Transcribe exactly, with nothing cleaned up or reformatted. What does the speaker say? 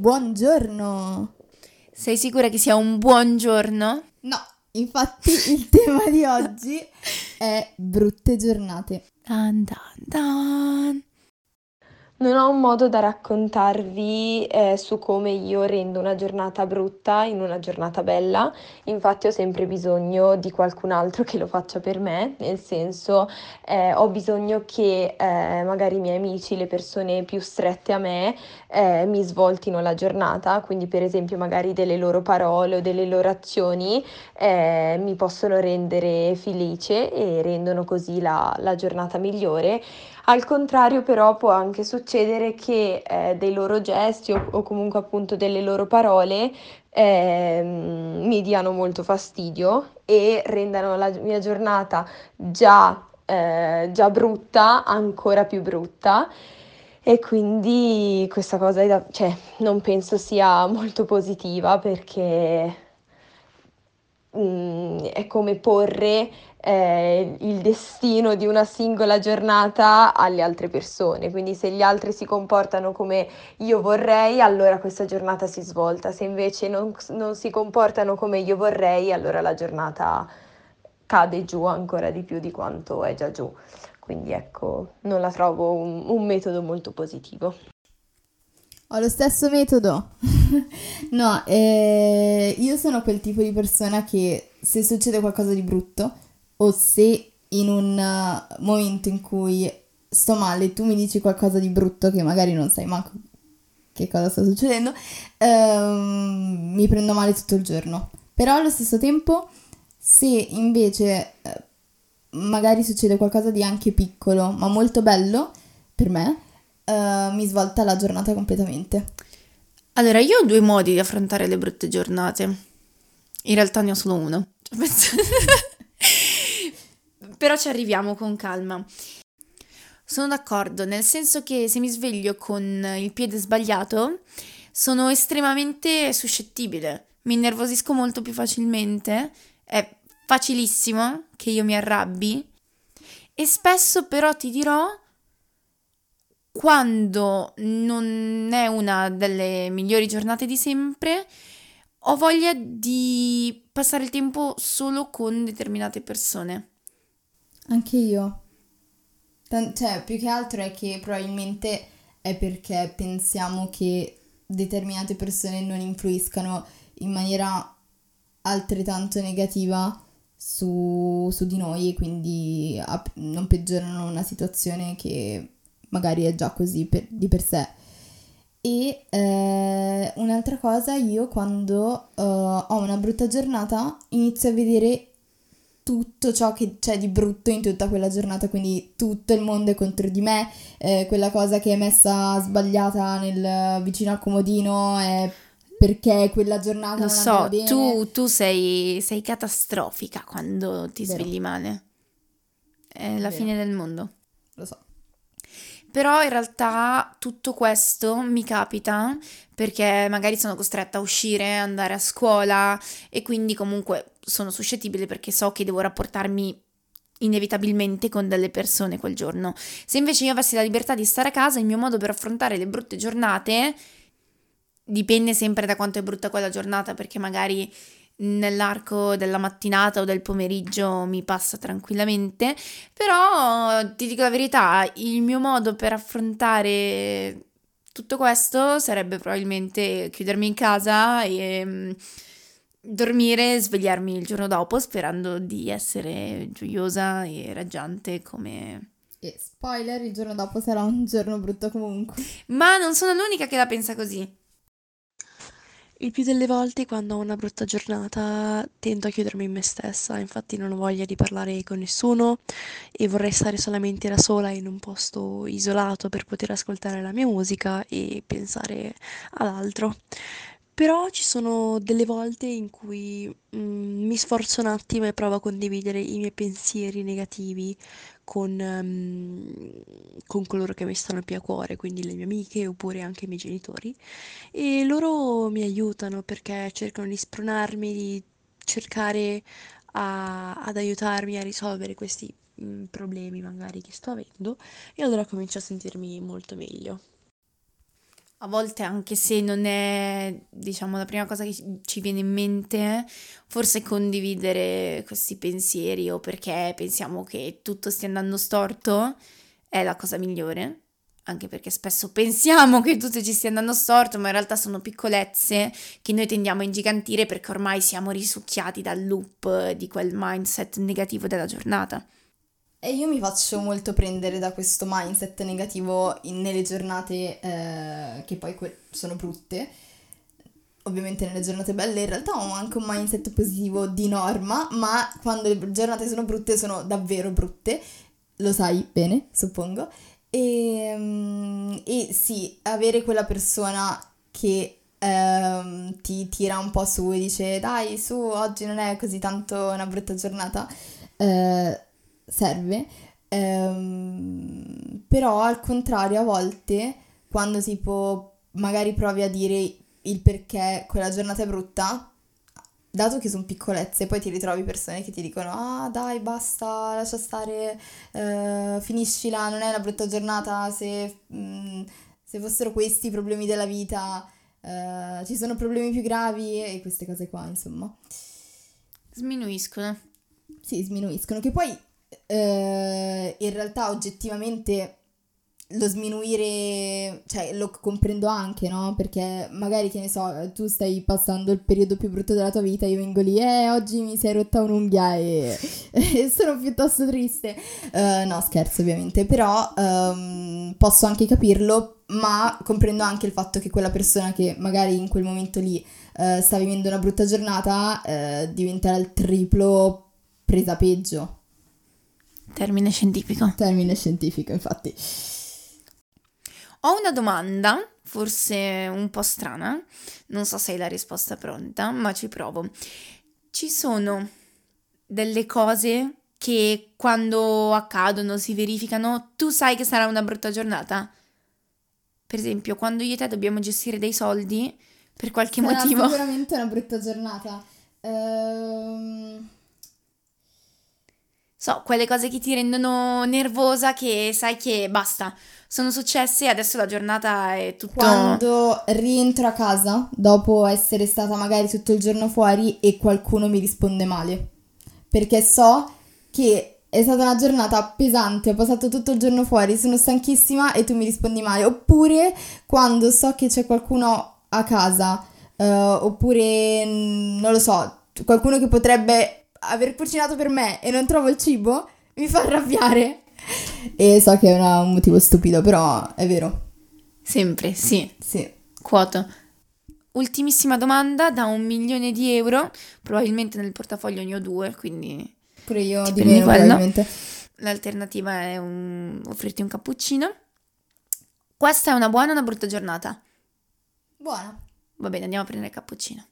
Buongiorno! Sei sicura che sia un buon giorno? No, infatti il tema di oggi è brutte giornate. Dan dan dan. Non ho un modo da raccontarvi eh, su come io rendo una giornata brutta in una giornata bella, infatti ho sempre bisogno di qualcun altro che lo faccia per me, nel senso eh, ho bisogno che eh, magari i miei amici, le persone più strette a me eh, mi svoltino la giornata, quindi per esempio magari delle loro parole o delle loro azioni eh, mi possono rendere felice e rendono così la, la giornata migliore. Al contrario però può anche succedere che eh, dei loro gesti o, o comunque appunto delle loro parole eh, mi diano molto fastidio e rendano la mia giornata già, eh, già brutta ancora più brutta, e quindi questa cosa è da, cioè, non penso sia molto positiva, perché mm, è come porre Eh, il destino di una singola giornata alle altre persone, quindi se gli altri si comportano come io vorrei, allora questa giornata si svolta, se invece non, non si comportano come io vorrei, allora la giornata cade giù ancora di più di quanto è già giù, quindi ecco, non la trovo un, un metodo molto positivo. Ho lo stesso metodo. No, eh, io sono quel tipo di persona che se succede qualcosa di brutto o se in un momento in cui sto male tu mi dici qualcosa di brutto che magari non sai manco che cosa sta succedendo, ehm, mi prendo male tutto il giorno. Però allo stesso tempo, se invece eh, magari succede qualcosa di anche piccolo ma molto bello per me, eh, mi svolta la giornata completamente. Allora, io ho due modi di affrontare le brutte giornate. In realtà ne ho solo uno. Però ci arriviamo con calma. Sono d'accordo, nel senso che se mi sveglio con il piede sbagliato sono estremamente suscettibile, mi innervosisco molto più facilmente, è facilissimo che io mi arrabbi, e spesso però ti dirò, quando non è una delle migliori giornate di sempre, ho voglia di passare il tempo solo con determinate persone. Anche io. T- cioè, più che altro è che probabilmente è perché pensiamo che determinate persone non influiscano in maniera altrettanto negativa su, su di noi e quindi ap- non peggiorano una situazione che magari è già così per, di per sé. E eh, un'altra cosa, io quando eh, ho una brutta giornata inizio a vedere tutto ciò che c'è di brutto in tutta quella giornata, quindi tutto il mondo è contro di me, eh, quella cosa che è messa sbagliata nel vicino al comodino è perché quella giornata lo non so, andava bene. Tu, tu sei, sei catastrofica quando ti Vero. svegli male, è la Vero. fine del mondo. Lo so. Però in realtà tutto questo mi capita perché magari sono costretta a uscire, andare a scuola, e quindi comunque sono suscettibile perché so che devo rapportarmi inevitabilmente con delle persone quel giorno. Se invece io avessi la libertà di stare a casa, il mio modo per affrontare le brutte giornate dipende sempre da quanto è brutta quella giornata, perché magari nell'arco della mattinata o del pomeriggio mi passa tranquillamente, però ti dico la verità, il mio modo per affrontare tutto questo sarebbe probabilmente chiudermi in casa e dormire e svegliarmi il giorno dopo sperando di essere gioiosa e raggiante come... E spoiler, il giorno dopo sarà un giorno brutto comunque. Ma non sono l'unica che la pensa così. Il più delle volte quando ho una brutta giornata tento a chiudermi in me stessa, infatti non ho voglia di parlare con nessuno e vorrei stare solamente da sola in un posto isolato per poter ascoltare la mia musica e pensare all'altro. Però ci sono delle volte in cui mh, mi sforzo un attimo e provo a condividere i miei pensieri negativi con, mh, con coloro che mi stanno più a cuore, quindi le mie amiche oppure anche i miei genitori. E loro mi aiutano perché cercano di spronarmi, di cercare a, ad aiutarmi a risolvere questi mh, problemi magari che sto avendo, e allora comincio a sentirmi molto meglio. a volte, anche se non è, diciamo, la prima cosa che ci viene in mente, forse condividere questi pensieri, o perché pensiamo che tutto stia andando storto, è la cosa migliore. Anche perché spesso pensiamo che tutto ci stia andando storto, ma in realtà sono piccolezze che noi tendiamo a ingigantire perché ormai siamo risucchiati dal loop di quel mindset negativo della giornata. E io mi faccio molto prendere da questo mindset negativo in, nelle giornate eh, che poi que- sono brutte. Ovviamente nelle giornate belle in realtà ho anche un mindset positivo di norma, ma quando le giornate sono brutte sono davvero brutte, lo sai bene, suppongo. E, e sì, avere quella persona che ehm, ti tira un po' su e dice dai su, oggi non è così tanto una brutta giornata, eh, serve, ehm, però al contrario a volte quando tipo magari provi a dire il perché quella giornata è brutta, dato che sono piccolezze, poi ti ritrovi persone che ti dicono ah dai basta, lascia stare, eh, finiscila, non è una brutta giornata, se, mh, se fossero questi i problemi della vita, eh, ci sono problemi più gravi, e queste cose qua insomma sminuiscono. Sì, sminuiscono, che poi eh, in realtà oggettivamente lo sminuire, cioè lo comprendo anche, no? Perché magari, che ne so, tu stai passando il periodo più brutto della tua vita, io vengo lì, eh, oggi mi sei rotta un'unghia e, e sono piuttosto triste. Uh, no, scherzo ovviamente, però um, posso anche capirlo, ma comprendo anche il fatto che quella persona che magari in quel momento lì uh, sta vivendo una brutta giornata uh, diventerà il triplo presa peggio. Termine scientifico. Termine scientifico, infatti. Ho una domanda, forse un po' strana, non so se hai la risposta pronta, ma ci provo. Ci sono delle cose che quando accadono, si verificano, tu sai che sarà una brutta giornata? Per esempio, quando io e te dobbiamo gestire dei soldi, per qualche sarà motivo... Sarà sicuramente una brutta giornata. Ehm... So, quelle cose che ti rendono nervosa, che sai che basta, sono successe e adesso la giornata è tutto... Quando rientro a casa, dopo essere stata magari tutto il giorno fuori e qualcuno mi risponde male, perché so che è stata una giornata pesante, ho passato tutto il giorno fuori, sono stanchissima e tu mi rispondi male. Oppure quando so che c'è qualcuno a casa, eh, oppure, non lo so, qualcuno che potrebbe... aver cucinato per me e non trovo il cibo mi fa arrabbiare, e so che è una, un motivo stupido, però è vero, sempre sì, sì. Quoto. Ultimissima domanda, da un milione di euro, probabilmente nel portafoglio ne ho due, quindi pure io di meno probabilmente. L'alternativa è un... offrirti un cappuccino. Questa è una buona o una brutta giornata? Buona. Va bene, andiamo a prendere il cappuccino.